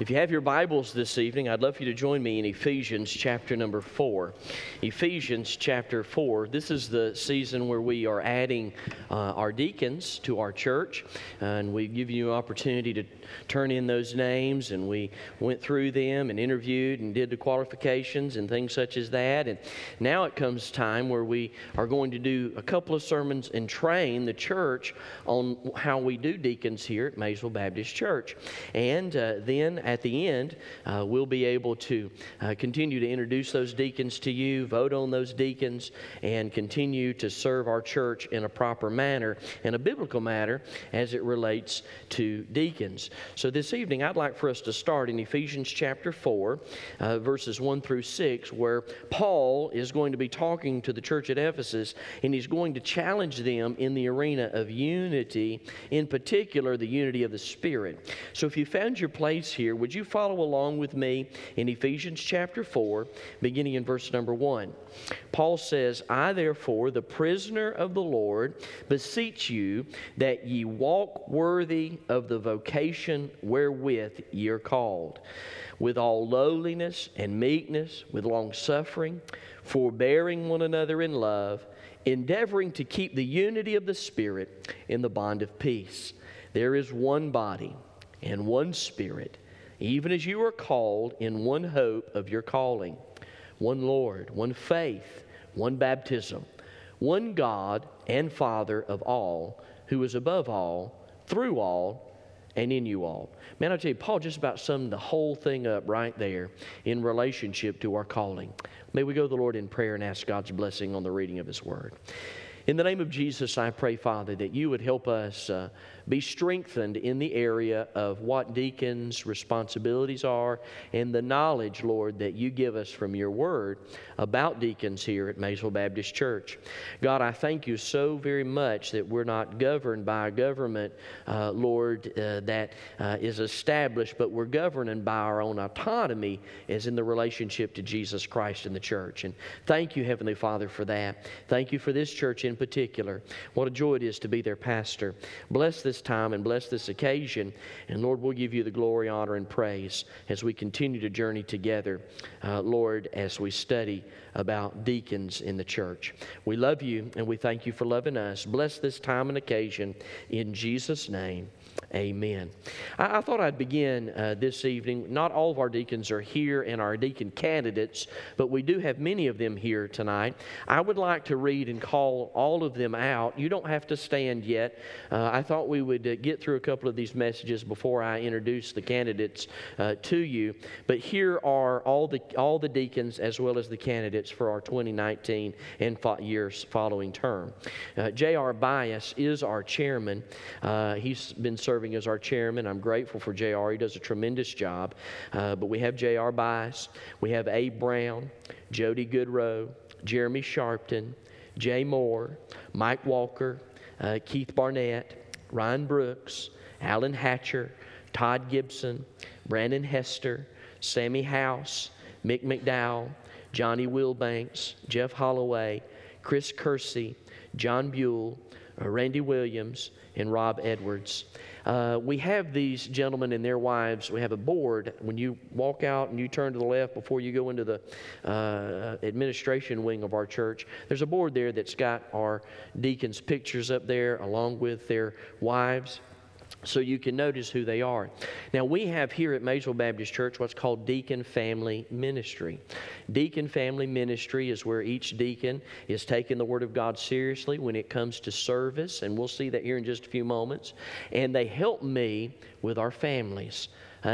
If you have your Bibles this evening, I'd love for you to join me in Ephesians chapter number 4. Ephesians chapter 4. This is the season where we are adding our deacons to our church, and we give you an opportunity to turn in those names, and we went through them and interviewed and did the qualifications and things such as that. And now it comes time where we are going to do a couple of sermons and train the church on how we do deacons here at Maysville Baptist Church. And then at the end, we'll be able to continue to introduce those deacons to you, vote on those deacons, and continue to serve our church in a proper manner, in a biblical manner, as it relates to deacons. So this evening, I'd like for us to start in Ephesians chapter 4, verses 1 through 6, where Paul is going to be talking to the church at Ephesus, and he's going to challenge them in the arena of unity, in particular, the unity of the Spirit. So if you found your place here, would you follow along with me in Ephesians chapter 4, beginning in verse number 1? Paul says, I therefore, the prisoner of the Lord, beseech you that ye walk worthy of the vocation wherewith ye are called, with all lowliness and meekness, with longsuffering, forbearing one another in love, endeavoring to keep the unity of the Spirit in the bond of peace. There is one body and one Spirit, even as you are called in one hope of your calling, one Lord, one faith, one baptism, one God and Father of all, who is above all, through all, and in you all. Man, I tell you, Paul just about summed the whole thing up right there in relationship to our calling. May we go to the Lord in prayer and ask God's blessing on the reading of His Word. In the name of Jesus, I pray, Father, that you would help us be strengthened in the area of what deacons' responsibilities are and the knowledge, Lord, that you give us from your word about deacons here at Maysville Baptist Church. God, I thank you so very much that we're not governed by a government, Lord, that is established, but we're governed by our own autonomy as in the relationship to Jesus Christ and the church. And thank you, Heavenly Father, for that. Thank you for this church in particular. What a joy it is to be their pastor. Bless this time and bless this occasion, and Lord, we'll give you the glory, honor, and praise as we continue to journey together, Lord, as we study about deacons in the church. We love you, and we thank you for loving us. Bless this time and occasion in Jesus' name. Amen. I thought I'd begin this evening. Not all of our deacons are here and our deacon candidates, but we do have many of them here tonight. I would like to read and call all of them out. You don't have to stand yet. I thought we would get through a couple of these messages before I introduce the candidates to you. But here are all the deacons as well as the candidates for our 2019 and years following term. J.R. Bias is our chairman. He's been serving as our chairman. I'm grateful for J.R. He does a tremendous job. But we have J.R. Bias. We have Abe Brown, Jody Goodrow, Jeremy Sharpton, Jay Moore, Mike Walker, Keith Barnett, Ryan Brooks, Alan Hatcher, Todd Gibson, Brandon Hester, Sammy House, Mick McDowell, Johnny Wilbanks, Jeff Holloway, Chris Kersey, John Buell, Randy Williams, and Rob Edwards. We have these gentlemen and their wives. We have a board. When you walk out and you turn to the left before you go into the administration wing of our church, there's a board there that's got our deacons' pictures up there along with their wives, so you can notice who they are. Now, we have here at Maysville Baptist Church what's called Deacon Family Ministry. Deacon Family Ministry is where each deacon is taking the Word of God seriously when it comes to service, and we'll see that here in just a few moments. And they help me with our families.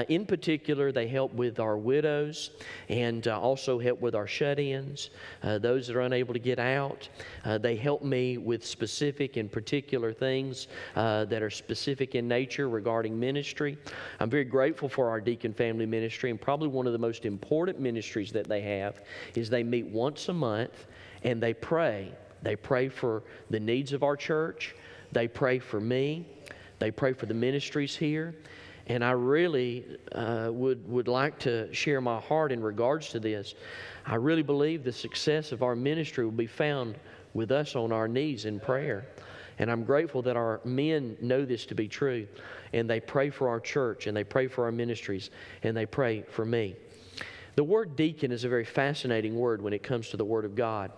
In particular, they help with our widows and also help with our shut-ins, those that are unable to get out. They help me with specific and particular things that are specific in nature regarding ministry. I'm very grateful for our Deacon Family Ministry, and probably one of the most important ministries that they have is they meet once a month and they pray. They pray for the needs of our church. They pray for me. They pray for the ministries here. And I really would like to share my heart in regards to this. I really believe the success of our ministry will be found with us on our knees in prayer. And I'm grateful that our men know this to be true, and they pray for our church, and they pray for our ministries, and they pray for me. The word deacon is a very fascinating word when it comes to the Word of God.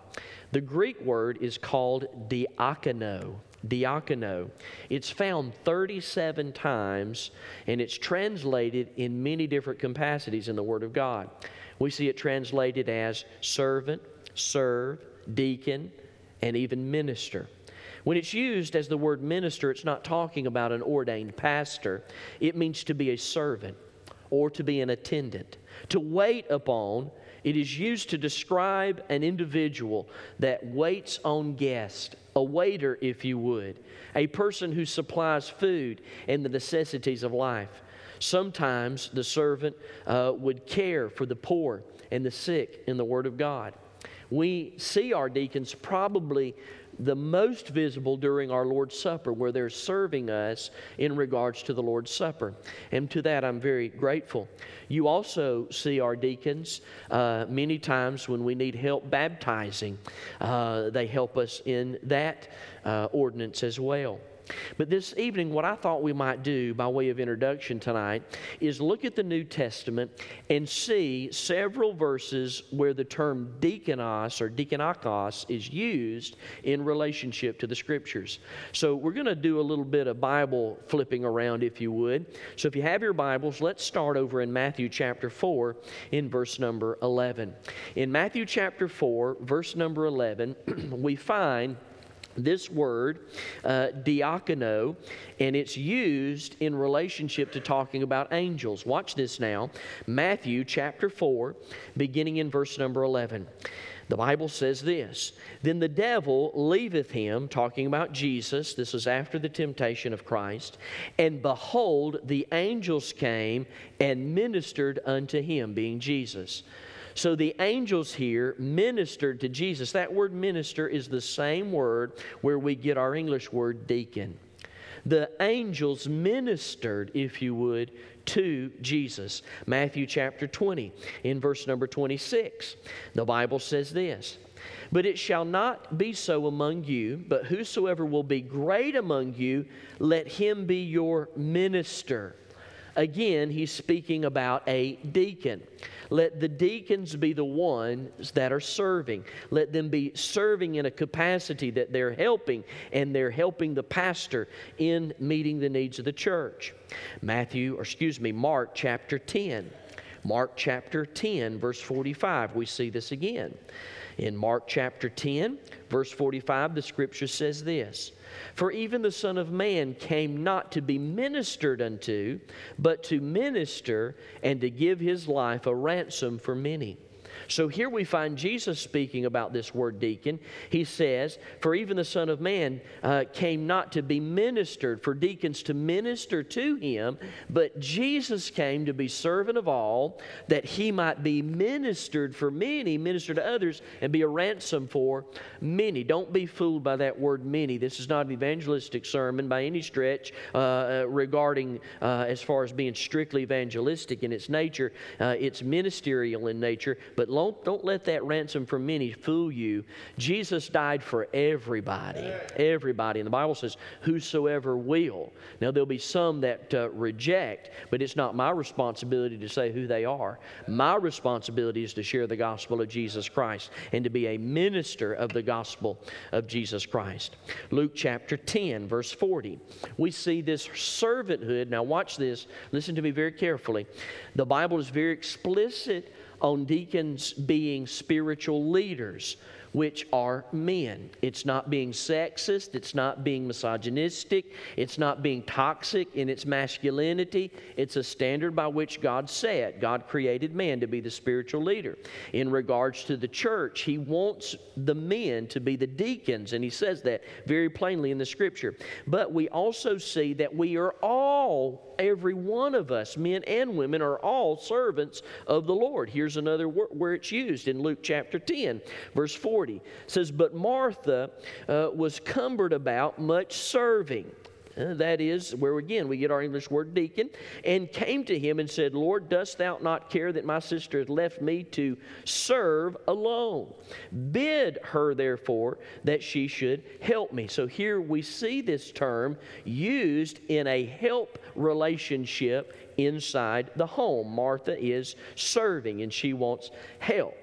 The Greek word is called diakono. Diakono. It's found 37 times, and it's translated in many different capacities in the Word of God. We see it translated as servant, serve, deacon, and even minister. When it's used as the word minister, it's not talking about an ordained pastor. It means to be a servant or to be an attendant. To wait upon, it is used to describe an individual that waits on guests, a waiter, if you would, a person who supplies food and the necessities of life. Sometimes the servant would care for the poor and the sick in the Word of God. We see our deacons probably the most visible during our Lord's Supper, where they're serving us in regards to the Lord's Supper. And to that, I'm very grateful. You also see our deacons many times when we need help baptizing. They help us in that ordinance as well. But this evening, what I thought we might do by way of introduction tonight is look at the New Testament and see several verses where the term diakonos or diakonakos is used in relationship to the Scriptures. So we're going to do a little bit of Bible flipping around, if you would. So if you have your Bibles, let's start over in Matthew chapter 4 in verse number 11. In Matthew chapter 4, verse number 11, we find this word, diakono, and it's used in relationship to talking about angels. Watch this now. Matthew chapter 4, beginning in verse number 11. The Bible says this, "Then the devil leaveth him," talking about Jesus. This was after the temptation of Christ. "And behold, the angels came and ministered unto him," being Jesus. So the angels here ministered to Jesus. That word minister is the same word where we get our English word deacon. The angels ministered, if you would, to Jesus. Matthew chapter 20, in verse number 26, the Bible says this, "But it shall not be so among you, but whosoever will be great among you, let him be your minister." Again, he's speaking about a deacon. Let the deacons be the ones that are serving. Let them be serving in a capacity that they're helping, and they're helping the pastor in meeting the needs of the church. Mark chapter 10. Mark chapter 10, verse 45, we see this again. In Mark chapter 10, verse 45, the Scripture says this, "For even the Son of Man came not to be ministered unto, but to minister and to give his life a ransom for many." So here we find Jesus speaking about this word deacon. He says, "For even the Son of Man came not to be ministered," for deacons to minister to him, "but Jesus came to be servant of all, that he might be ministered for many," minister to others, "and be a ransom for many." Don't be fooled by that word "many." This is not an evangelistic sermon by any stretch regarding as far as being strictly evangelistic in its nature. It's ministerial in nature, but don't let that ransom for many fool you. Jesus died for everybody, everybody. And the Bible says, "Whosoever will." Now, there'll be some that reject, but it's not my responsibility to say who they are. My responsibility is to share the gospel of Jesus Christ and to be a minister of the gospel of Jesus Christ. Luke chapter 10, verse 40. We see this servanthood. Now, watch this. Listen to me very carefully. The Bible is very explicit on deacons being spiritual leaders, which are men. It's not being sexist. It's not being misogynistic. It's not being toxic in its masculinity. It's a standard by which God set. God created man to be the spiritual leader. In regards to the church, He wants the men to be the deacons, and He says that very plainly in the Scripture. But we also see that we are all, every one of us, men and women, are all servants of the Lord. Here's another word where it's used in Luke chapter 10, verse 40. It says, "But Martha was cumbered about much serving." that is where, again, we get our English word deacon, and came to him and said, Lord, dost thou not care that my sister hath left me to serve alone? Bid her, therefore, that she should help me. So here we see this term used in a help relationship inside the home. Martha is serving, and she wants help.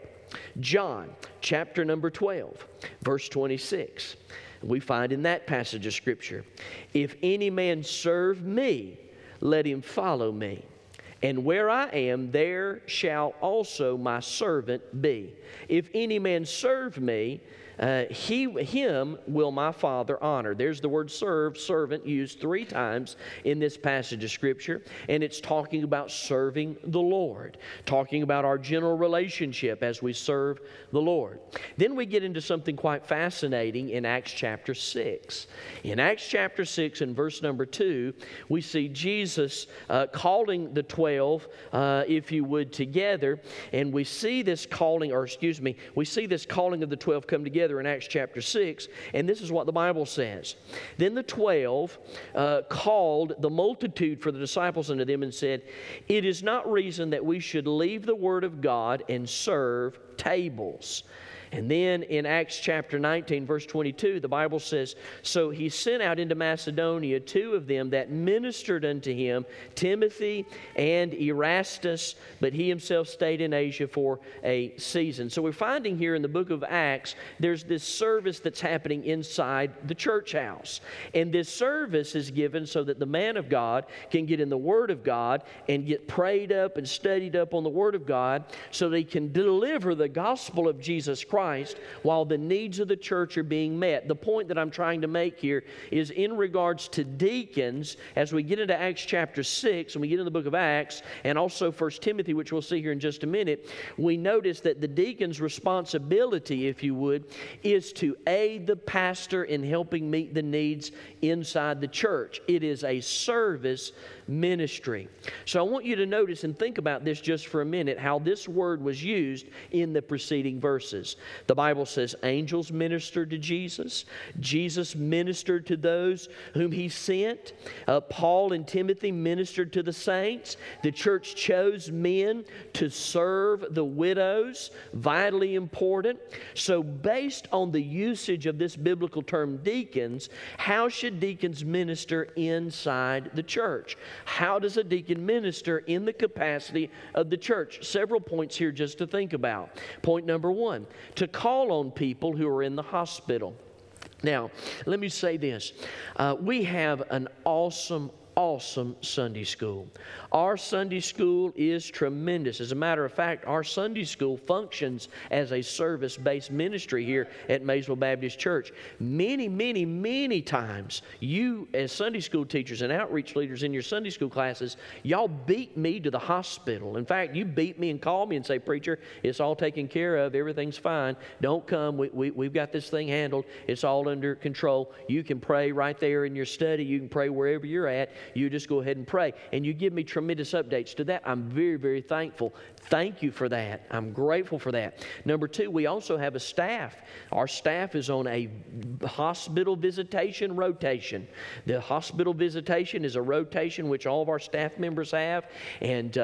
John, chapter number 12, verse 26. We find in that passage of Scripture, if any man serve me, let him follow me. And where I am, there shall also my servant be. If any man serve me, him will my Father honor. There's the word serve, servant, used three times in this passage of Scripture, and it's talking about serving the Lord, talking about our general relationship as we serve the Lord. Then we get into something quite fascinating in Acts chapter 6. In Acts chapter 6 and verse number 2, we see Jesus calling the 12, if you would, together, and we see this calling, or excuse me, we see this calling of the 12 come together in Acts chapter 6, and this is what the Bible says. Then the 12 called the multitude for the disciples unto them and said, it is not reason that we should leave the word of God and serve tables. And then in Acts chapter 19, verse 22, the Bible says, so he sent out into Macedonia two of them that ministered unto him, Timothy and Erastus, but he himself stayed in Asia for a season. So we're finding here in the book of Acts, there's this service that's happening inside the church house. And this service is given so that the man of God can get in the Word of God and get prayed up and studied up on the Word of God so they can deliver the gospel of Jesus Christ while the needs of the church are being met. The point that I'm trying to make here is in regards to deacons, as we get into Acts chapter 6 and we get into the book of Acts and also 1 Timothy, which we'll see here in just a minute, we notice that the deacon's responsibility, if you would, is to aid the pastor in helping meet the needs inside the church. It is a service ministry. So I want you to notice and think about this just for a minute, how this word was used in the preceding verses. The Bible says angels ministered to Jesus. Jesus ministered to those whom he sent. Paul and Timothy ministered to the saints. The church chose men to serve the widows, vitally important. So based on the usage of this biblical term deacons, how should deacons minister inside the church? How does a deacon minister in the capacity of the church? Several points here just to think about. Point number one, to call on people who are in the hospital. Now, let me say this. We have an awesome Sunday school. Our Sunday school is tremendous. As a matter of fact, our Sunday school functions as a service-based ministry here at Maysville Baptist Church. Many times, you as Sunday school teachers and outreach leaders in your Sunday school classes, y'all beat me to the hospital. In fact, you beat me and call me and say, preacher, it's all taken care of. Everything's fine. Don't come. We've got this thing handled. It's all under control. You can pray right there in your study. You can pray wherever you're at. You just go ahead and pray. And you give me tremendous updates to that. I'm very thankful. Thank you for that. I'm grateful for that. Number two, we also have a staff. Our staff is on a hospital visitation rotation. The hospital visitation is a rotation which all of our staff members have. And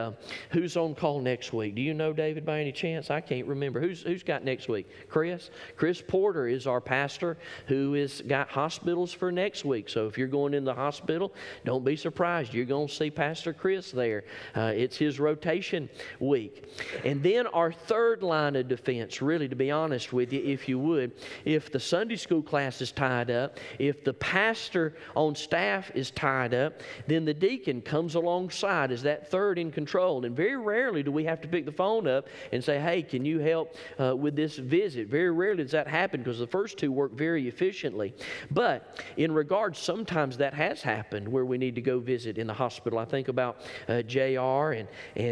who's on call next week? Do you know, David, by any chance? I can't remember. Who's got next week? Chris? Chris Porter is our pastor who has got hospitals for next week. So if you're going in the hospital, don't be surprised. You're going to see Pastor Chris there. It's his rotation week. And then our third line of defense, really, to be honest with you, if you would, if the Sunday school class is tied up, if the pastor on staff is tied up, then the deacon comes alongside as that third in control. And very rarely do we have to pick the phone up and say, hey, can you help with this visit? Very rarely does that happen because the first two work very efficiently. But in regards, sometimes that has happened where we need to go visit in the hospital. I think about J.R.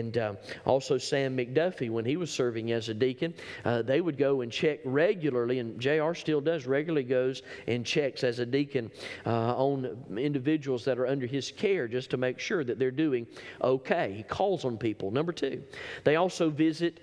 and also Sam McDuffie when he was serving as a deacon. They would go and check regularly, and J.R. still does, regularly goes and checks as a deacon on individuals that are under his care just to make sure that they're doing okay. He calls on people. Number two, they also visit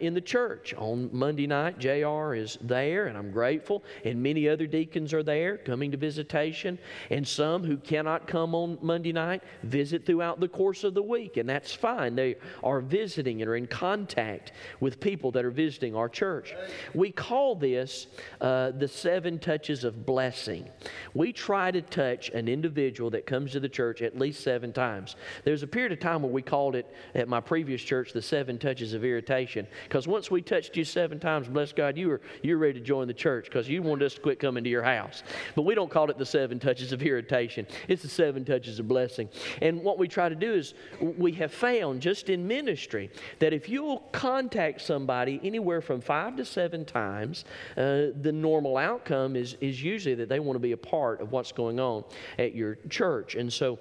in the church. On Monday night, J.R. is there, and I'm grateful, and many other deacons are there coming to visitation, and some who cannot come on Monday night visit throughout the course of the week, and that's fine. They are visiting and are in contact with people that are visiting our church. We call this the seven touches of blessing. We try to touch an individual that comes to the church at least seven times. There's a period of time where we called it at my previous church the seven touches of irritation, because once we touched you seven times, bless God, you're ready to join the church because you wanted us to quit coming to your house. But we don't call it the seven touches of irritation. It's the seven touches of blessing. And what we try to do is we have found just in ministry that if you'll contact somebody anywhere from 5 to 7 times, the normal outcome is usually that they want to be a part of what's going on at your church. And so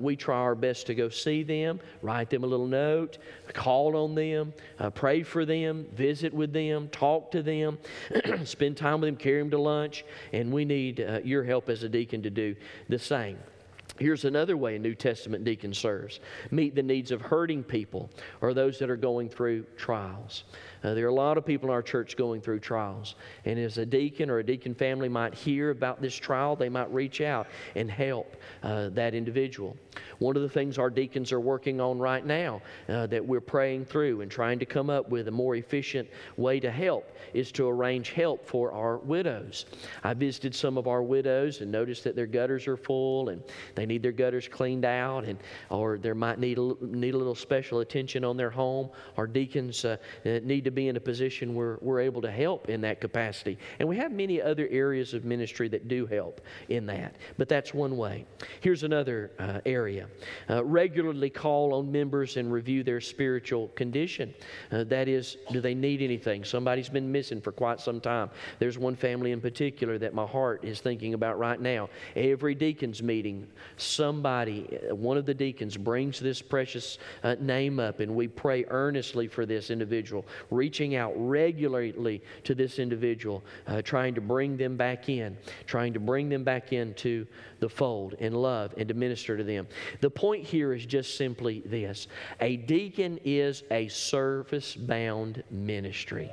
we try our best to go see them, write them a little note, call on them, pray for them, visit with them, talk to them, spend time with them, carry them to lunch, and we need your help as a deacon to do the same. Here's another way a New Testament deacon serves. Meet the needs of hurting people or those that are going through trials. There are a lot of people in our church going through trials. And as a deacon or a deacon family might hear about this trial, they might reach out and help that individual. One of the things our deacons are working on right now that we're praying through and trying to come up with a more efficient way to help is to arrange help for our widows. I visited some of our widows and noticed that their gutters are full and they need their gutters cleaned out, and or they might need a little special attention on their home. Our deacons need to be in a position where we're able to help in that capacity. And we have many other areas of ministry that do help in that. But that's one way. Here's another area. Regularly call on members and review their spiritual condition. That is, do they need anything? Somebody's been missing for quite some time. There's one family in particular that my heart is thinking about right now. Every deacon's meeting, one of the deacons brings this precious name up, and we pray earnestly for this individual, reaching out regularly to this individual, trying to bring them back into the fold in love and to minister to them. The point here is just simply this. A deacon is a service-bound ministry.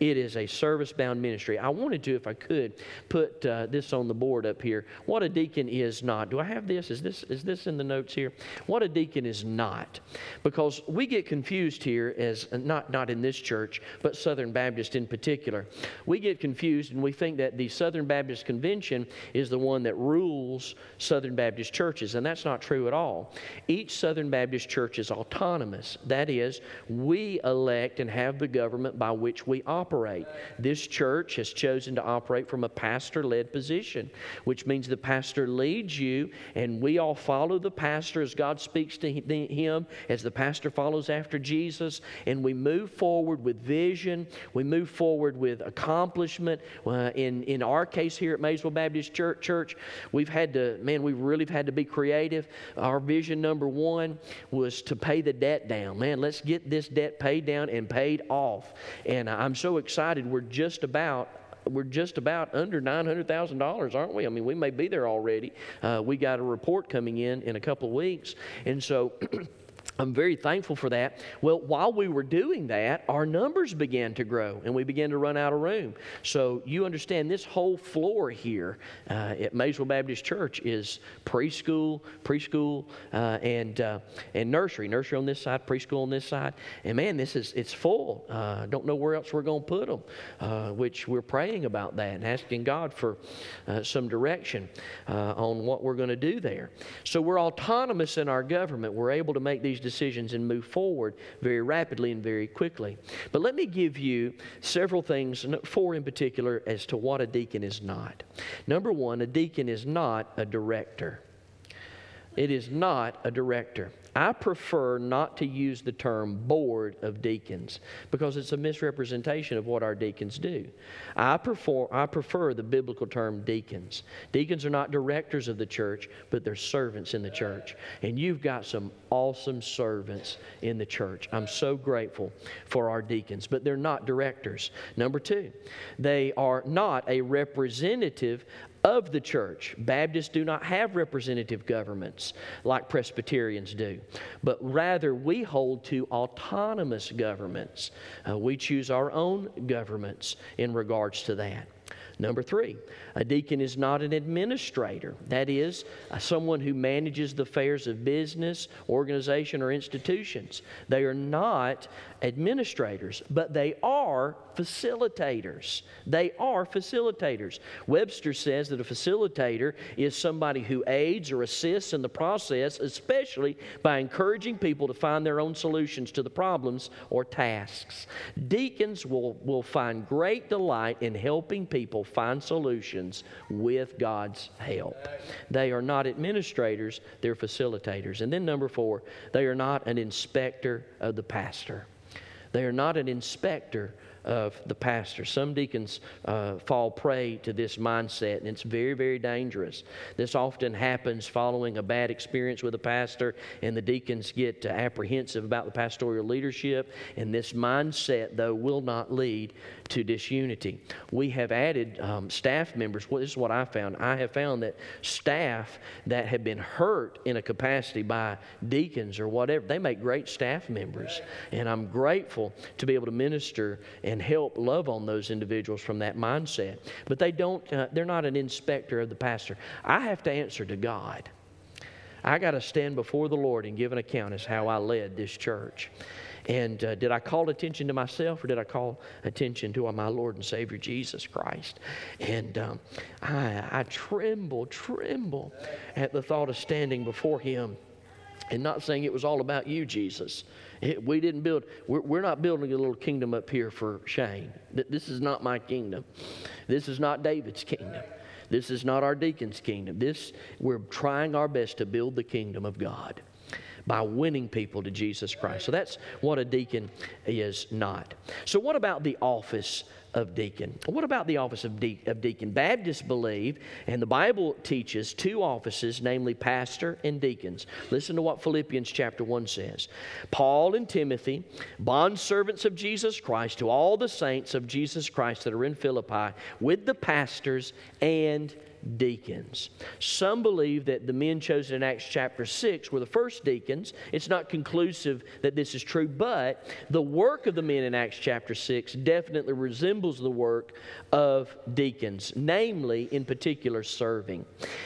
It is a service-bound ministry. I wanted to, if I could, put this on the board up here. What a deacon is not. Do I have this? Is this in the notes here? What a deacon is not. Because we get confused here as, not in this church, but Southern Baptist in particular. We get confused and we think that the Southern Baptist Convention is the one that rules Southern Baptist churches, and that's not true at all. Each Southern Baptist church is autonomous. That is, we elect and have the government by which we operate. This church has chosen to operate from a pastor-led position, which means the pastor leads you, and we all follow the pastor as God speaks to him, as the pastor follows after Jesus, and we move forward with vision. We move forward with accomplishment. In our case here at Maysville Baptist Church, we've really had to be creative. Our vision number one was to pay the debt down. Man, let's get this debt paid down and paid off. And I'm so excited. We're just about under $900,000, aren't we? I mean, we may be there already. We got a report coming in a couple of weeks. And so I'm very thankful for that. Well, while we were doing that, our numbers began to grow, and we began to run out of room. So you understand this whole floor here at Maysville Baptist Church is preschool, and nursery. Nursery on this side, preschool on this side. And man, it's full. Don't know where else we're going to put them, which we're praying about that and asking God for some direction on what we're going to do there. So we're autonomous in our government. We're able to make these decisions and move forward very rapidly and very quickly. But let me give you several things, 4 in particular, as to what a deacon is not. Number 1, a deacon is not a director. It is not a director. I prefer not to use the term board of deacons because it's a misrepresentation of what our deacons do. I prefer the biblical term deacons. Deacons are not directors of the church, but they're servants in the church. And you've got some awesome servants in the church. I'm so grateful for our deacons, but they're not directors. Number two, they are not a representative of the church. Baptists do not have representative governments like Presbyterians do, but rather we hold to autonomous governments. We choose our own governments in regards to that. Number three, a deacon is not an administrator. That is, someone who manages the affairs of business, organization, or institutions. They are not administrators, but they are facilitators. They are facilitators. Webster says that a facilitator is somebody who aids or assists in the process, especially by encouraging people to find their own solutions to the problems or tasks. Deacons will find great delight in helping people find solutions with God's help. They are not administrators, they're facilitators. And then number four, they are not an inspector of the pastor. They are not an inspector of the pastor. Some deacons fall prey to this mindset, and it's very, very dangerous. This often happens following a bad experience with a pastor, and the deacons get apprehensive about the pastoral leadership, and this mindset, though, will not lead to disunity. We have added staff members. Well, this is what I found. I have found that staff that have been hurt in a capacity by deacons or whatever, they make great staff members, and I'm grateful to be able to minister and help love on those individuals from that mindset. But they don't, they're not an inspector of the pastor. I have to answer to God. I got to stand before the Lord and give an account as how I led this church. And did I call attention to myself, or did I call attention to my Lord and Savior Jesus Christ? And I tremble at the thought of standing before Him and not saying it was all about you, Jesus. We didn't build, we're not building a little kingdom up here for Shane. This is not my kingdom. This is not David's kingdom. This is not our deacon's kingdom. We're trying our best to build the kingdom of God by winning people to Jesus Christ. So that's what a deacon is not. So what about the office of deacon? What about the office of deacon? Baptists believe, and the Bible teaches, two offices, namely pastor and deacons. Listen to what Philippians chapter 1 says. Paul and Timothy, bondservants of Jesus Christ, to all the saints of Jesus Christ that are in Philippi, with the pastors and deacons. Some believe that the men chosen in Acts chapter 6 were the first deacons. It's not conclusive that this is true, but the work of the men in Acts chapter 6 definitely resembles the work of deacons, namely, in particular, serving.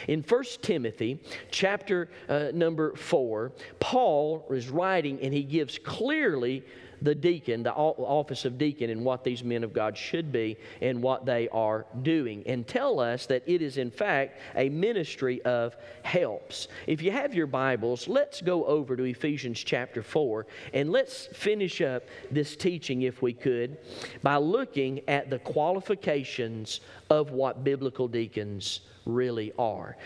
In 1 Timothy chapter number 4, Paul is writing, and he gives clearly the deacon, the office of deacon, and what these men of God should be and what they are doing, and tell us that it is in fact a ministry of helps. If you have your Bibles, let's go over to Ephesians chapter 4 and let's finish up this teaching, if we could, by looking at the qualifications of what biblical deacons really are.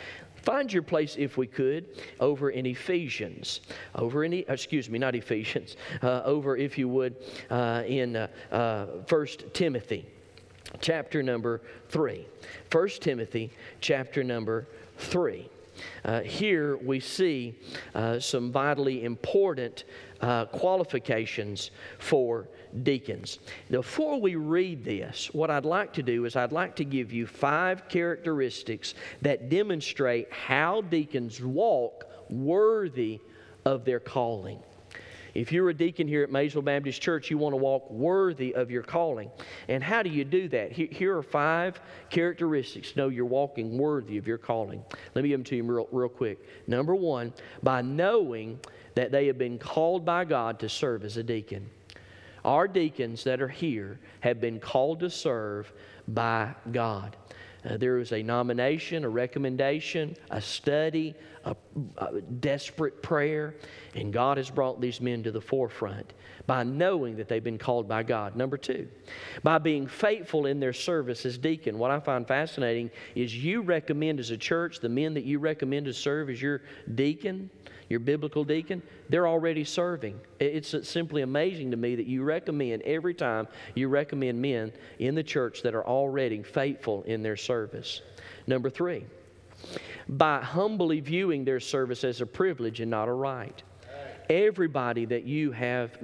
Find your place, if we could, over in Ephesians, in 1 Timothy chapter number 3. 1 Timothy chapter number 3. Here we see some vitally important qualifications for deacons. Before we read this, what I'd like to do is I'd like to give you 5 characteristics that demonstrate how deacons walk worthy of their calling. If you're a deacon here at Maysville Baptist Church, you want to walk worthy of your calling. And how do you do that? Here are 5 characteristics to know you're walking worthy of your calling. Let me give them to you real quick. Number one, by knowing that they have been called by God to serve as a deacon. Our deacons that are here have been called to serve by God. There is a nomination, a recommendation, a study, a desperate prayer, and God has brought these men to the forefront by knowing that they've been called by God. Number two, by being faithful in their service as deacon. What I find fascinating is you recommend as a church, the men that you recommend to serve as your deacon, your biblical deacon, they're already serving. It's simply amazing to me that you recommend, every time you recommend men in the church that are already faithful in their service. Number three, by humbly viewing their service as a privilege and not a right. Everybody that you have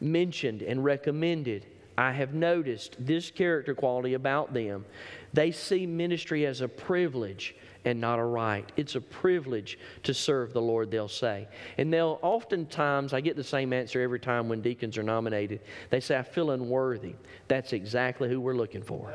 mentioned and recommended, I have noticed this character quality about them. They see ministry as a privilege and not a right. It's a privilege to serve the Lord, they'll say. And they'll oftentimes, I get the same answer every time when deacons are nominated. They say, I feel unworthy. That's exactly who we're looking for.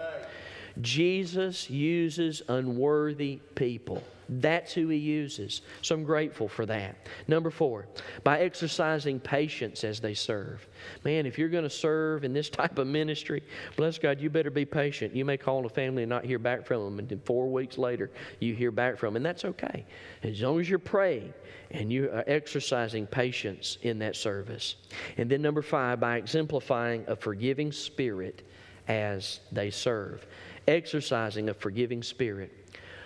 Jesus uses unworthy people. That's who He uses. So I'm grateful for that. Number four, by exercising patience as they serve. Man, if you're going to serve in this type of ministry, bless God, you better be patient. You may call a family and not hear back from them, and then 4 weeks later, you hear back from them, and that's okay. As long as you're praying and you are exercising patience in that service. And then number five, by exemplifying a forgiving spirit as they serve. Exercising a forgiving spirit.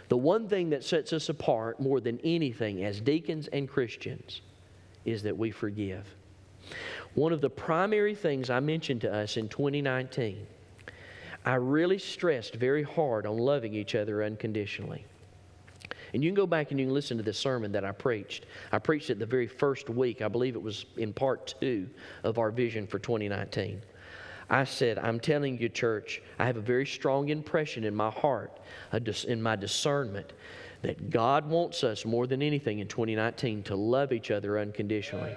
The one thing that sets us apart more than anything as deacons and Christians is that we forgive. One of the primary things I mentioned to us in 2019, I really stressed very hard on loving each other unconditionally. And you can go back and you can listen to this sermon that I preached. I preached it the very first week. I believe it was in part 2 of our vision for 2019. I said, I'm telling you, church, I have a very strong impression in my heart, in my discernment, that God wants us more than anything in 2019 to love each other unconditionally.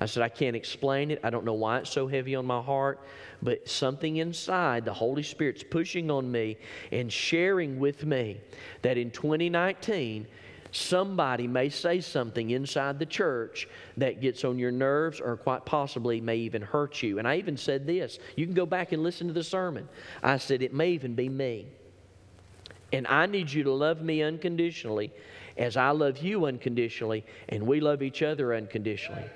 I said, I can't explain it. I don't know why it's so heavy on my heart, but something inside, the Holy Spirit's pushing on me and sharing with me that in 2019, somebody may say something inside the church that gets on your nerves or quite possibly may even hurt you. And I even said this. You can go back and listen to the sermon. I said, it may even be me. And I need you to love me unconditionally as I love you unconditionally and we love each other unconditionally.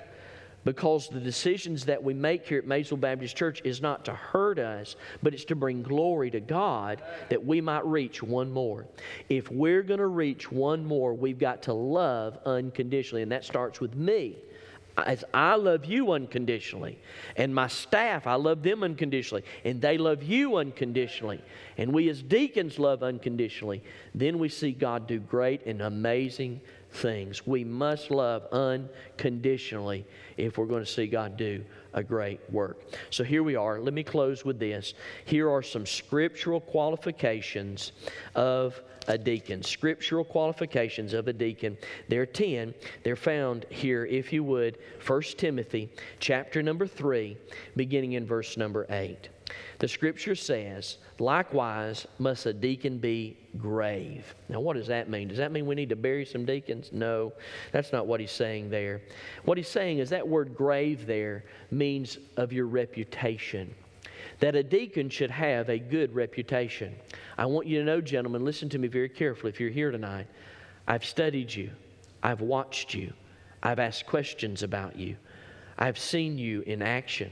Because the decisions that we make here at Maysville Baptist Church is not to hurt us, but it's to bring glory to God that we might reach one more. If we're going to reach one more, we've got to love unconditionally, and that starts with me. As I love you unconditionally, and my staff, I love them unconditionally, and they love you unconditionally, and we as deacons love unconditionally, then we see God do great and amazing things. We must love unconditionally if we're going to see God do a great work. So here we are. Let me close with this. Here are some scriptural qualifications of a deacon. Scriptural qualifications of a deacon. There are 10. They're found here, if you would, 1 Timothy chapter number 3, beginning in verse number 8. The Scripture says, likewise must a deacon be grave. Now what does that mean? Does that mean we need to bury some deacons? No, that's not what he's saying there. What he's saying is that word grave there means of your reputation. That a deacon should have a good reputation. I want you to know, gentlemen, listen to me very carefully if you're here tonight. I've studied you. I've watched you. I've asked questions about you. I've seen you in action.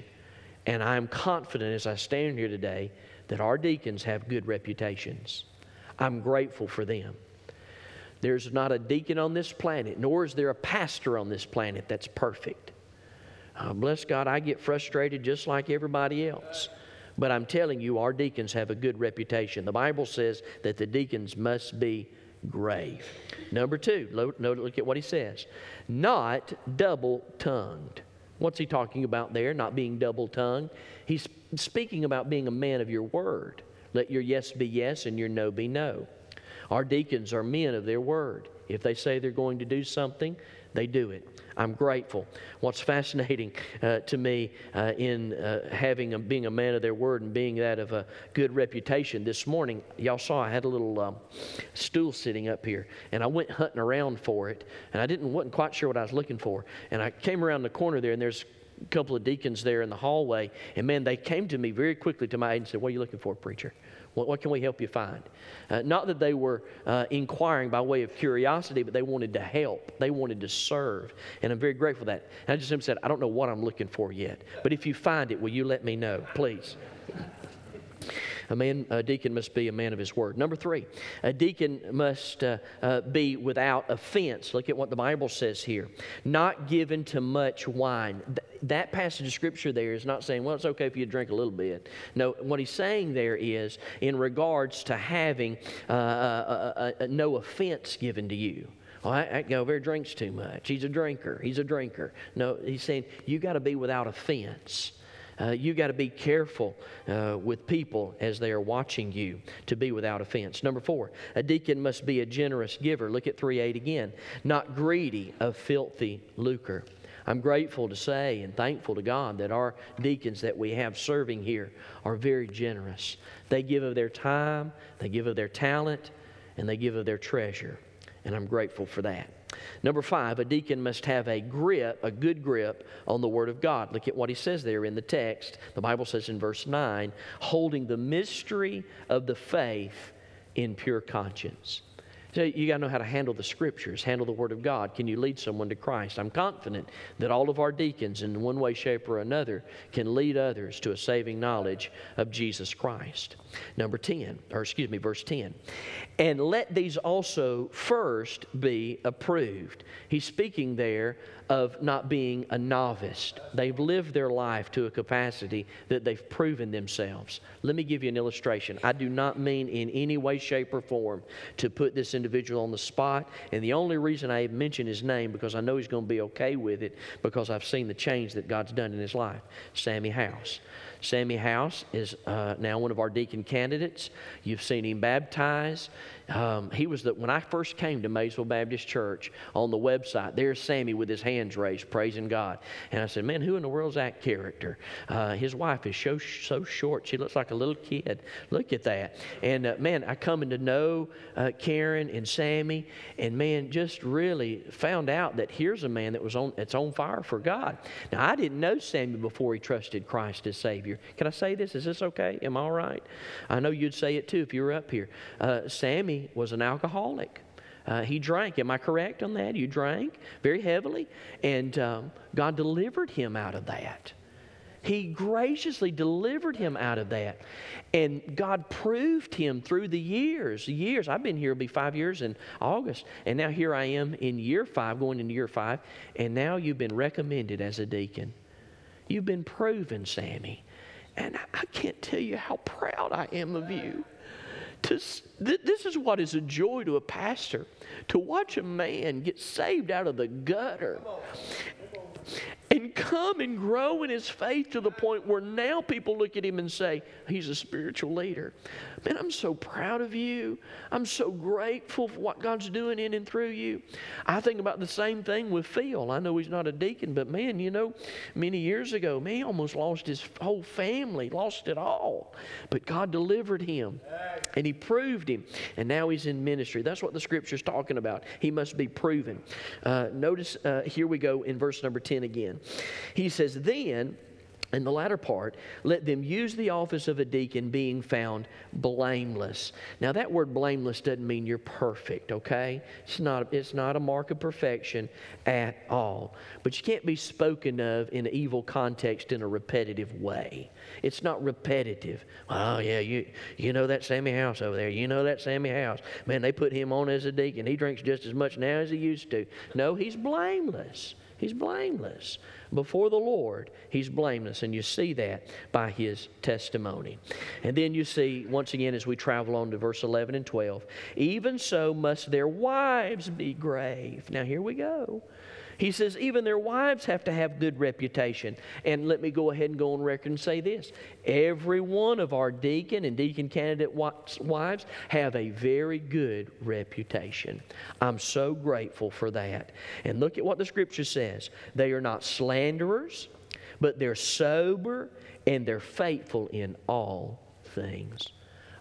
And I'm confident as I stand here today that our deacons have good reputations. I'm grateful for them. There's not a deacon on this planet, nor is there a pastor on this planet that's perfect. Bless God, I get frustrated just like everybody else. But I'm telling you, our deacons have a good reputation. The Bible says that the deacons must be grave. Number two, look at what he says. Not double-tongued. What's he talking about there, not being double-tongued? He's speaking about being a man of your word. Let your yes be yes and your no be no. Our deacons are men of their word. If they say they're going to do something, they do it. I'm grateful. What's fascinating to me being a man of their word and being that of a good reputation, this morning, y'all saw I had a little stool sitting up here, and I went hunting around for it, and I wasn't quite sure what I was looking for. And I came around the corner there, and there's a couple of deacons there in the hallway, and man, they came to me very quickly to my aid and said, "What are you looking for, preacher? What can we help you find?" Not that they were inquiring by way of curiosity, but they wanted to help. They wanted to serve, and I'm very grateful for that. And I just said, "I don't know what I'm looking for yet, but if you find it, will you let me know, please?" A deacon must be a man of his word. Number three, a deacon must be without offense. Look at what the Bible says here. Not given to much wine. That passage of Scripture there is not saying, well, it's okay if you drink a little bit. No, what he's saying there is in regards to having no offense given to you. Oh, that guy over there drinks too much. He's a drinker. He's a drinker. No, he's saying you got to be without offense. You got to be careful with people as they are watching you to be without offense. Number four, a deacon must be a generous giver. Look at 3:8 again. Not greedy of filthy lucre. I'm grateful to say and thankful to God that our deacons that we have serving here are very generous. They give of their time, they give of their talent, and they give of their treasure. And I'm grateful for that. Number five, a deacon must have a good grip on the Word of God. Look at what he says there in the text. The Bible says in verse 9, holding the mystery of the faith in pure conscience. So you got to know how to handle the Scriptures, handle the Word of God. Can you lead someone to Christ? I'm confident that all of our deacons in one way, shape, or another can lead others to a saving knowledge of Jesus Christ. Verse 10. And let these also first be approved. He's speaking there of not being a novice. They've lived their life to a capacity that they've proven themselves. Let me give you an illustration. I do not mean in any way, shape, or form to put this individual on the spot, and the only reason I mention his name because I know he's going to be okay with it because I've seen the change that God's done in his life. Sammy House. Sammy House is now one of our deacon candidates. You've seen him baptized. When I first came to Maysville Baptist Church, on the website, there's Sammy with his hands raised, praising God. And I said, man, who in the world's that character? His wife is so short. She looks like a little kid. Look at that. And I come to know Karen and Sammy, and man, just really found out that here's a man that was on fire for God. Now, I didn't know Sammy before he trusted Christ as Savior. Can I say this? Is this okay? Am I all right? I know you'd say it too if you were up here. Sammy was an alcoholic. He drank. Am I correct on that? You drank very heavily, and God delivered him out of that. He graciously delivered him out of that, and God proved him through the years. I've been here, it'll be 5 years in August, and now here I am in going into year five, and now you've been recommended as a deacon. You've been proven, Sammy, and I can't tell you how proud I am of you. This is what is a joy to a pastor, to watch a man get saved out of the gutter and come and grow in his faith to the point where now people look at him and say, he's a spiritual leader. Man, I'm so proud of you. I'm so grateful for what God's doing in and through you. I think about the same thing with Phil. I know he's not a deacon, but man, many years ago, man, he almost lost his whole family, lost it all. But God delivered him, and he proved him, and now he's in ministry. That's what the Scripture's talking about. He must be proven. Notice, here we go in verse number 10 again. He says, then, in the latter part, let them use the office of a deacon being found blameless. Now, that word blameless doesn't mean you're perfect, okay? It's not a mark of perfection at all. But you can't be spoken of in an evil context in a repetitive way. It's not repetitive. Oh, yeah, you know that Sammy House over there. You know that Sammy House. Man, they put him on as a deacon. He drinks just as much now as he used to. No, he's blameless. He's blameless. Before the Lord, he's blameless, and you see that by his testimony. And then you see, once again, as we travel on to verse 11 and 12, even so must their wives be grave. Now, here we go. He says, even their wives have to have good reputation. And let me go ahead and go on record and say this. Every one of our deacon and deacon candidate wives have a very good reputation. I'm so grateful for that. And look at what the Scripture says. They are not slanderers, but they're sober and they're faithful in all things.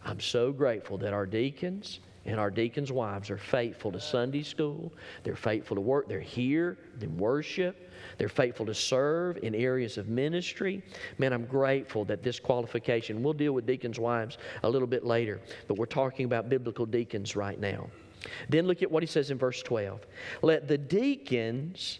I'm so grateful that our deacons And our deacons' wives are faithful to Sunday school. They're faithful to work. They're here in worship. They're faithful to serve in areas of ministry. Man, I'm grateful that this qualification, we'll deal with deacons' wives a little bit later, but we're talking about biblical deacons right now. Then look at what he says in verse 12. Let the deacons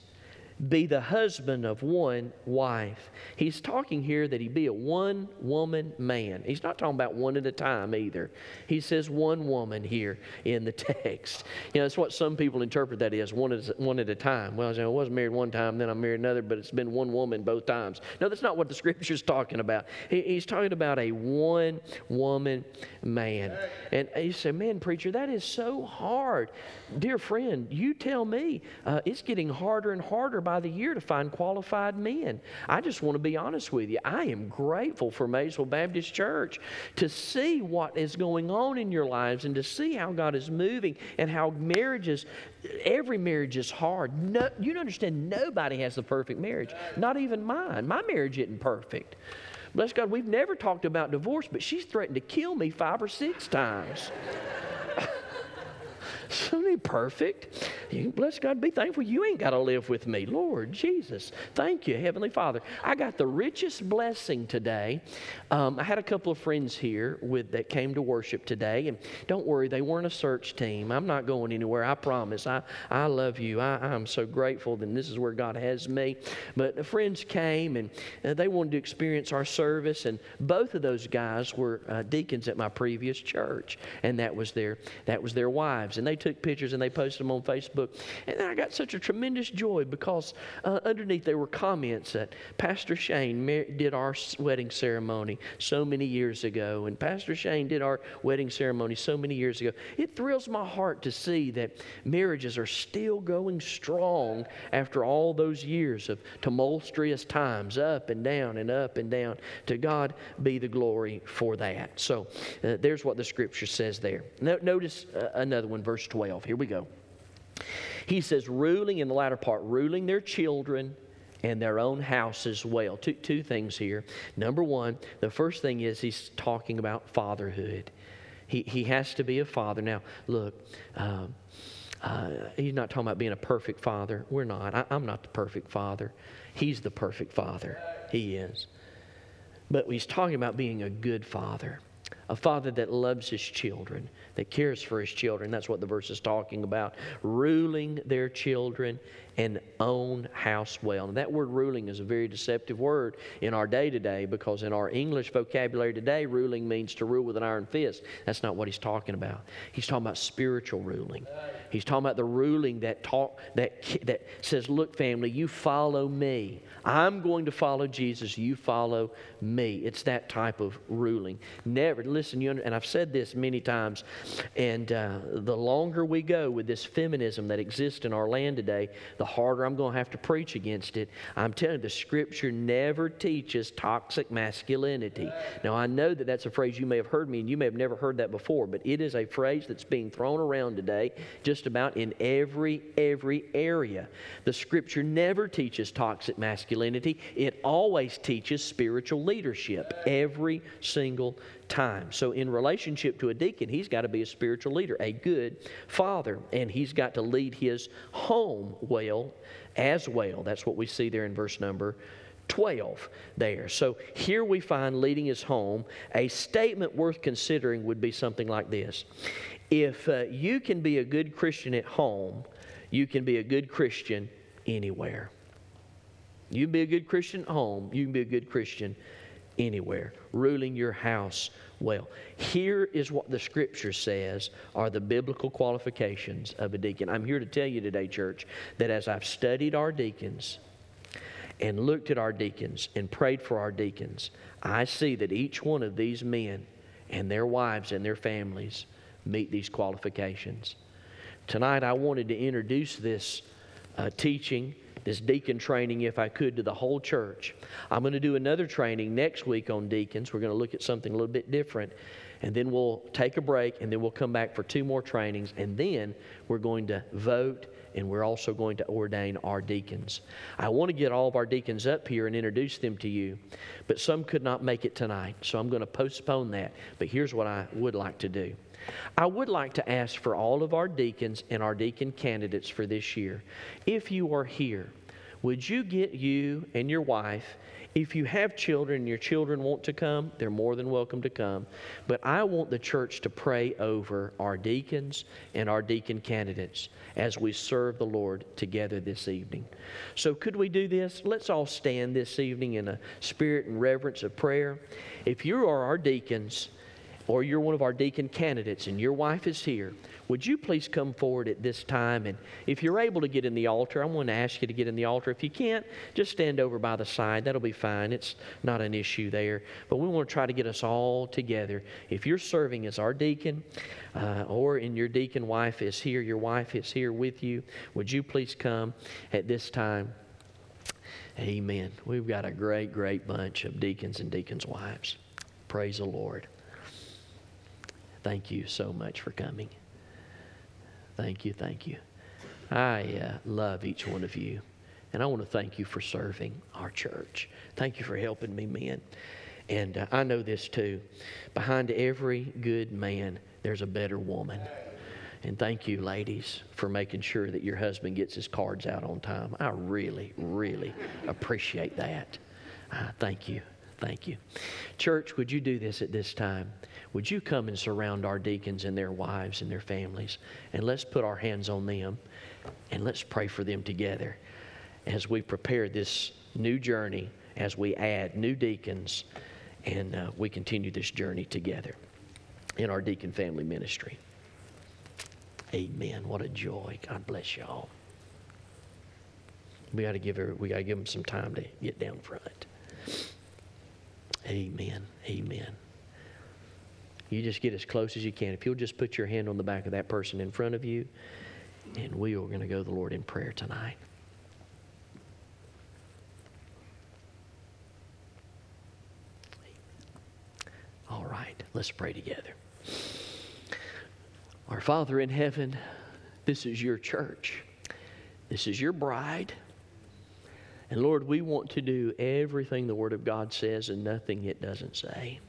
be the husband of one wife. He's talking here that he be a one-woman man. He's not talking about one at a time either. He says one woman here in the text. You know, that's what some people interpret that as, one at a time. Well, I was married one time, then I'm married another, but it's been one woman both times. No, that's not what the Scripture's talking about. He's talking about a one-woman man. And you say, man, preacher, that is so hard. Dear friend, you tell me, it's getting harder and harder by the year to find qualified men. I just want to be honest with you. I am grateful for Maysville Baptist Church to see what is going on in your lives and to see how God is moving and how marriages, every marriage is hard. No, you understand nobody has the perfect marriage, not even mine. My marriage isn't perfect. Bless God, we've never talked about divorce, but she's threatened to kill me 5 or 6 times. So perfect. You, bless God, be thankful you ain't got to live with me. Lord Jesus, thank you, Heavenly Father. I got the richest blessing today. I had a couple of friends here that came to worship today, and don't worry, they weren't a search team. I'm not going anywhere, I promise. I love you. I'm so grateful that this is where God has me. But the friends came, and they wanted to experience our service, and both of those guys were deacons at my previous church, and that was their wives, and they took pictures and they posted them on Facebook. And then I got such a tremendous joy because underneath there were comments that Pastor Shane did our wedding ceremony so many years ago, and Pastor Shane did our wedding ceremony so many years ago. It thrills my heart to see that marriages are still going strong after all those years of tumultuous times, up and down and up and down. To God be the glory for that. So there's what the Scripture says there. Notice another one, verse 12. Here we go. He says, ruling, in the latter part, ruling their children and their own houses well. Two things here. Number one, the first thing is he's talking about fatherhood. He has to be a father. Now, look, he's not talking about being a perfect father. We're not. I'm not the perfect father. He's the perfect father. He is. But he's talking about being a good father. A father that loves his children, that cares for his children. That's what the verse is talking about. Ruling their children and own house well. And that word ruling is a very deceptive word in our day today, because in our English vocabulary today, ruling means to rule with an iron fist. That's not what he's talking about. He's talking about spiritual ruling. He's talking about the ruling that says, look, family, you follow me. I'm going to follow Jesus. You follow me. It's that type of ruling. Never, listen, and I've said this many times, and the longer we go with this feminism that exists in our land today, the harder I'm going to have to preach against it. I'm telling you, the Scripture never teaches toxic masculinity. Now, I know that that's a phrase you may have heard me, and you may have never heard that before, but it is a phrase that's being thrown around today just about in every area. The Scripture never teaches toxic masculinity. It always teaches spiritual leadership every single time. So in relationship to a deacon, he's got to be a spiritual leader, a good father, and he's got to lead his home well as well. That's what we see there in verse number 12 there. So here we find leading his home. A statement worth considering would be something like this. If you can be a good Christian at home, you can be a good Christian anywhere. You can be a good Christian at home, you can be a good Christian anywhere. Ruling your house well. Here is what the Scripture says are the biblical qualifications of a deacon. I'm here to tell you today, church, that as I've studied our deacons and looked at our deacons and prayed for our deacons, I see that each one of these men and their wives and their families meet these qualifications. Tonight I wanted to introduce this teaching, this deacon training, if I could, to the whole church. I'm going to do another training next week on deacons. We're going to look at something a little bit different. And then we'll take a break, and then we'll come back for 2 more trainings. And then we're going to vote, and we're also going to ordain our deacons. I want to get all of our deacons up here and introduce them to you, but some could not make it tonight, so I'm going to postpone that. But here's what I would like to do. I would like to ask for all of our deacons and our deacon candidates for this year, if you are here, would you get you and your wife, if you have children and your children want to come, they're more than welcome to come. But I want the church to pray over our deacons and our deacon candidates as we serve the Lord together this evening. So could we do this? Let's all stand this evening in a spirit and reverence of prayer. If you are our deacons or you're one of our deacon candidates and your wife is here, would you please come forward at this time? And if you're able to get in the altar, I'm going to ask you to get in the altar. If you can't, just stand over by the side. That'll be fine. It's not an issue there. But we want to try to get us all together. If you're serving as our deacon or your deacon wife is here, your wife is here with you, would you please come at this time? Amen. We've got a great, great bunch of deacons and deacons' wives. Praise the Lord. Thank you so much for coming. Thank you, thank you. I love each one of you, and I want to thank you for serving our church. Thank you for helping me, men. And I know this too. Behind every good man, there's a better woman. And thank you, ladies, for making sure that your husband gets his cards out on time. I really, really appreciate that. Thank you. Thank you. Church, would you do this at this time? Would you come and surround our deacons and their wives and their families? And let's put our hands on them and let's pray for them together as we prepare this new journey, as we add new deacons and we continue this journey together in our deacon family ministry. Amen. What a joy. God bless y'all. We got to give them some time to get down front. Amen. Amen. You just get as close as you can. If you'll just put your hand on the back of that person in front of you, and we are going to go to the Lord in prayer tonight. All right, let's pray together. Our Father in heaven, this is your church. This is your bride. And Lord, we want to do everything the Word of God says and nothing it doesn't say.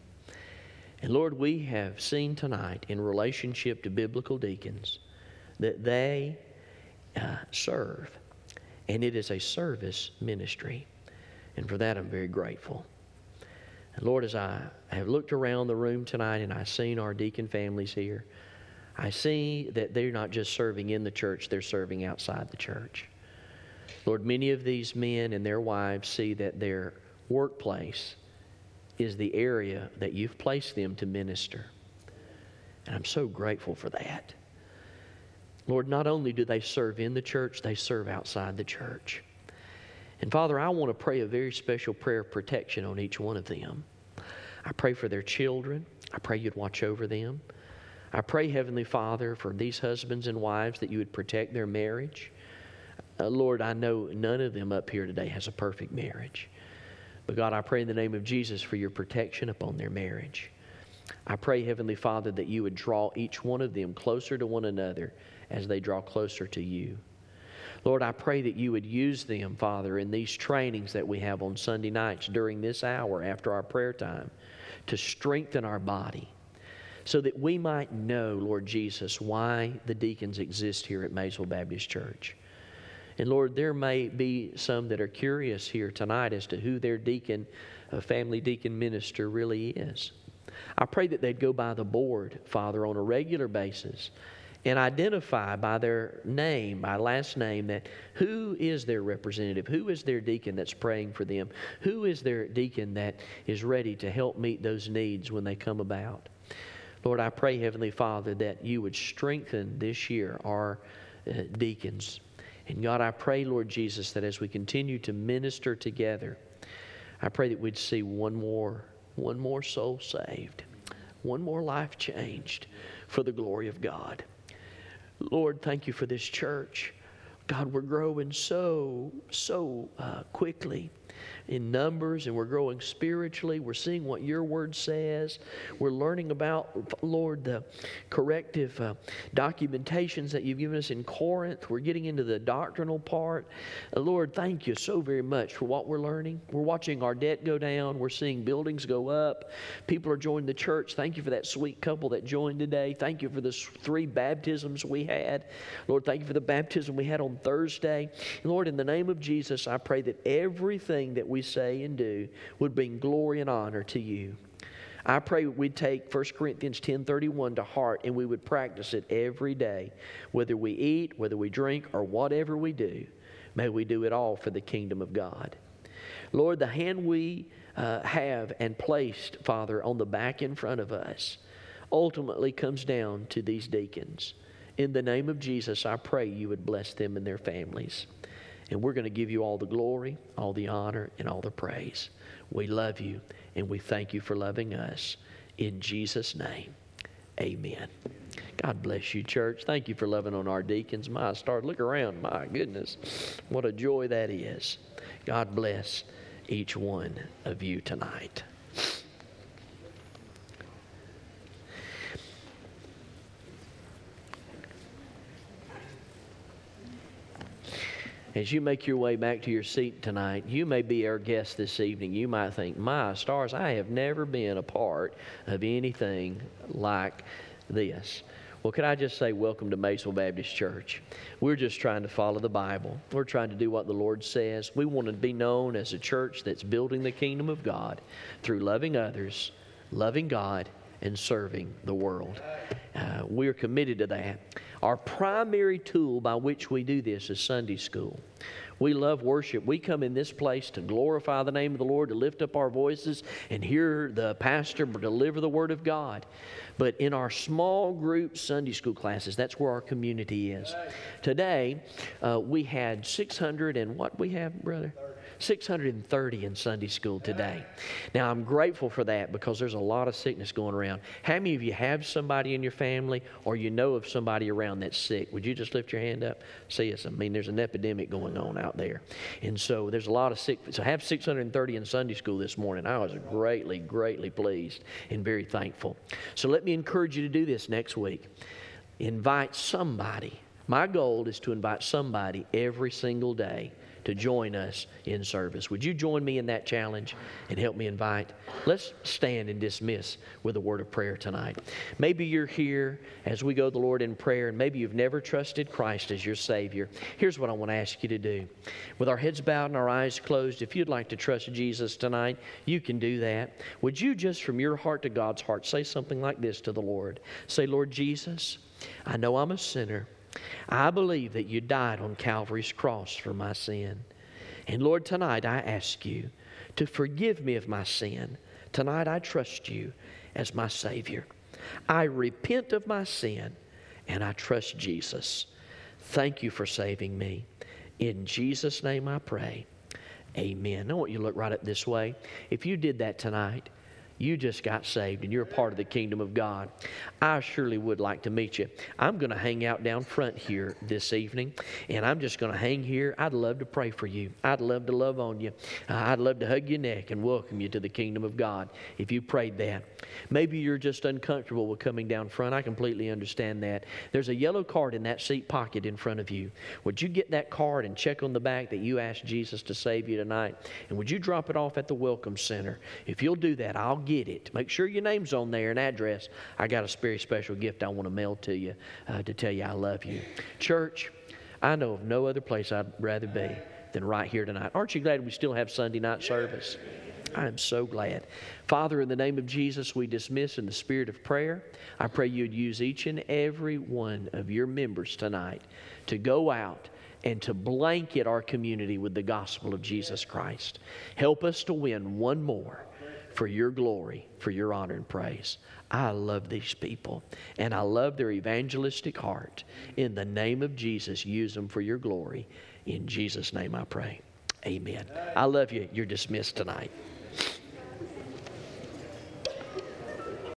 And Lord, we have seen tonight in relationship to biblical deacons that they serve. And it is a service ministry. And for that, I'm very grateful. And Lord, as I have looked around the room tonight and I've seen our deacon families here, I see that they're not just serving in the church, they're serving outside the church. Lord, many of these men and their wives see that their workplace is the area that you've placed them to minister. And I'm so grateful for that. Lord, not only do they serve in the church, they serve outside the church. And Father, I want to pray a very special prayer of protection on each one of them. I pray for their children. I pray you'd watch over them. I pray, Heavenly Father, for these husbands and wives that you would protect their marriage. Lord, I know none of them up here today has a perfect marriage. But God, I pray in the name of Jesus for your protection upon their marriage. I pray, Heavenly Father, that you would draw each one of them closer to one another as they draw closer to you. Lord, I pray that you would use them, Father, in these trainings that we have on Sunday nights during this hour after our prayer time to strengthen our body so that we might know, Lord Jesus, why the deacons exist here at Maysville Baptist Church. And Lord, there may be some that are curious here tonight as to who their deacon, family deacon minister really is. I pray that they'd go by the board, Father, on a regular basis and identify by their name, by last name, that who is their representative, who is their deacon that's praying for them, who is their deacon that is ready to help meet those needs when they come about. Lord, I pray, Heavenly Father, that you would strengthen this year our deacons. And God, I pray, Lord Jesus, that as we continue to minister together, I pray that we'd see one more soul saved, one more life changed for the glory of God. Lord, thank you for this church. God, we're growing so quickly. in numbers, and we're growing spiritually. We're seeing what your word says. We're learning about, Lord, the corrective documentations that you've given us in Corinth. We're getting into the doctrinal part. Lord, thank you so very much for what we're learning. We're watching our debt go down. We're seeing buildings go up. People are joining the church. Thank you for that sweet couple that joined today. Thank you for the 3 baptisms we had. Lord, thank you for the baptism we had on Thursday. And Lord, in the name of Jesus, I pray that everything that we say and do would bring glory and honor to you. I pray we'd take 1 Corinthians 10:31 to heart, and we would practice it every day. Whether we eat, whether we drink, or whatever we do, may we do it all for the kingdom of God. Lord, the hand we have and placed, Father, on the back in front of us ultimately comes down to these deacons. In the name of Jesus, I pray you would bless them and their families. And we're going to give you all the glory, all the honor, and all the praise. We love you, and we thank you for loving us. In Jesus' name, amen. God bless you, church. Thank you for loving on our deacons. My star, look around. My goodness, what a joy that is. God bless each one of you tonight. As you make your way back to your seat tonight, you may be our guest this evening. You might think, my stars, I have never been a part of anything like this. Well, can I just say welcome to Maysville Baptist Church. We're just trying to follow the Bible. We're trying to do what the Lord says. We want to be known as a church that's building the kingdom of God through loving others, loving God, and serving the world. We're committed to that. Our primary tool by which we do this is Sunday school. We love worship. We come in this place to glorify the name of the Lord, to lift up our voices and hear the pastor deliver the Word of God. But in our small group Sunday school classes, that's where our community is. Today, we had 600 and what we have, brother? 630 in Sunday school today. Now, I'm grateful for that because there's a lot of sickness going around. How many of you have somebody in your family or you know of somebody around that's sick? Would you just lift your hand up? See us. I mean, there's an epidemic going on out there. And so there's a lot of sick. So have 630 in Sunday school this morning. I was greatly, greatly pleased and very thankful. So let me encourage you to do this next week. Invite somebody. My goal is to invite somebody every single day to join us in service. Would you join me in that challenge and help me invite? Let's stand and dismiss with a word of prayer tonight. Maybe you're here as we go to the Lord in prayer, and maybe you've never trusted Christ as your Savior. Here's what I want to ask you to do. With our heads bowed and our eyes closed, if you'd like to trust Jesus tonight, you can do that. Would you just from your heart to God's heart say something like this to the Lord? Say, Lord Jesus, I know I'm a sinner. I believe that you died on Calvary's cross for my sin. And Lord, tonight I ask you to forgive me of my sin. Tonight I trust you as my Savior. I repent of my sin and I trust Jesus. Thank you for saving me. In Jesus' name I pray. Amen. I want you to look right up this way. If you did that tonight, you just got saved, and you're a part of the kingdom of God. I surely would like to meet you. I'm going to hang out down front here this evening, and I'm just going to hang here. I'd love to pray for you. I'd love to love on you. I'd love to hug your neck and welcome you to the kingdom of God if you prayed that. Maybe you're just uncomfortable with coming down front. I completely understand that. There's a yellow card in that seat pocket in front of you. Would you get that card and check on the back that you asked Jesus to save you tonight? And would you drop it off at the Welcome Center? If you'll do that, I'll get it. Make sure your name's on there and address. I got a very special gift I want to mail to you to tell you I love you. Church, I know of no other place I'd rather be than right here tonight. Aren't you glad we still have Sunday night service? I am so glad. Father, in the name of Jesus, we dismiss in the spirit of prayer. I pray you'd use each and every one of your members tonight to go out and to blanket our community with the gospel of Jesus Christ. Help us to win one more for your glory, for your honor and praise. I love these people, and I love their evangelistic heart. In the name of Jesus, use them for your glory. In Jesus' name I pray. Amen. I love you. You're dismissed tonight.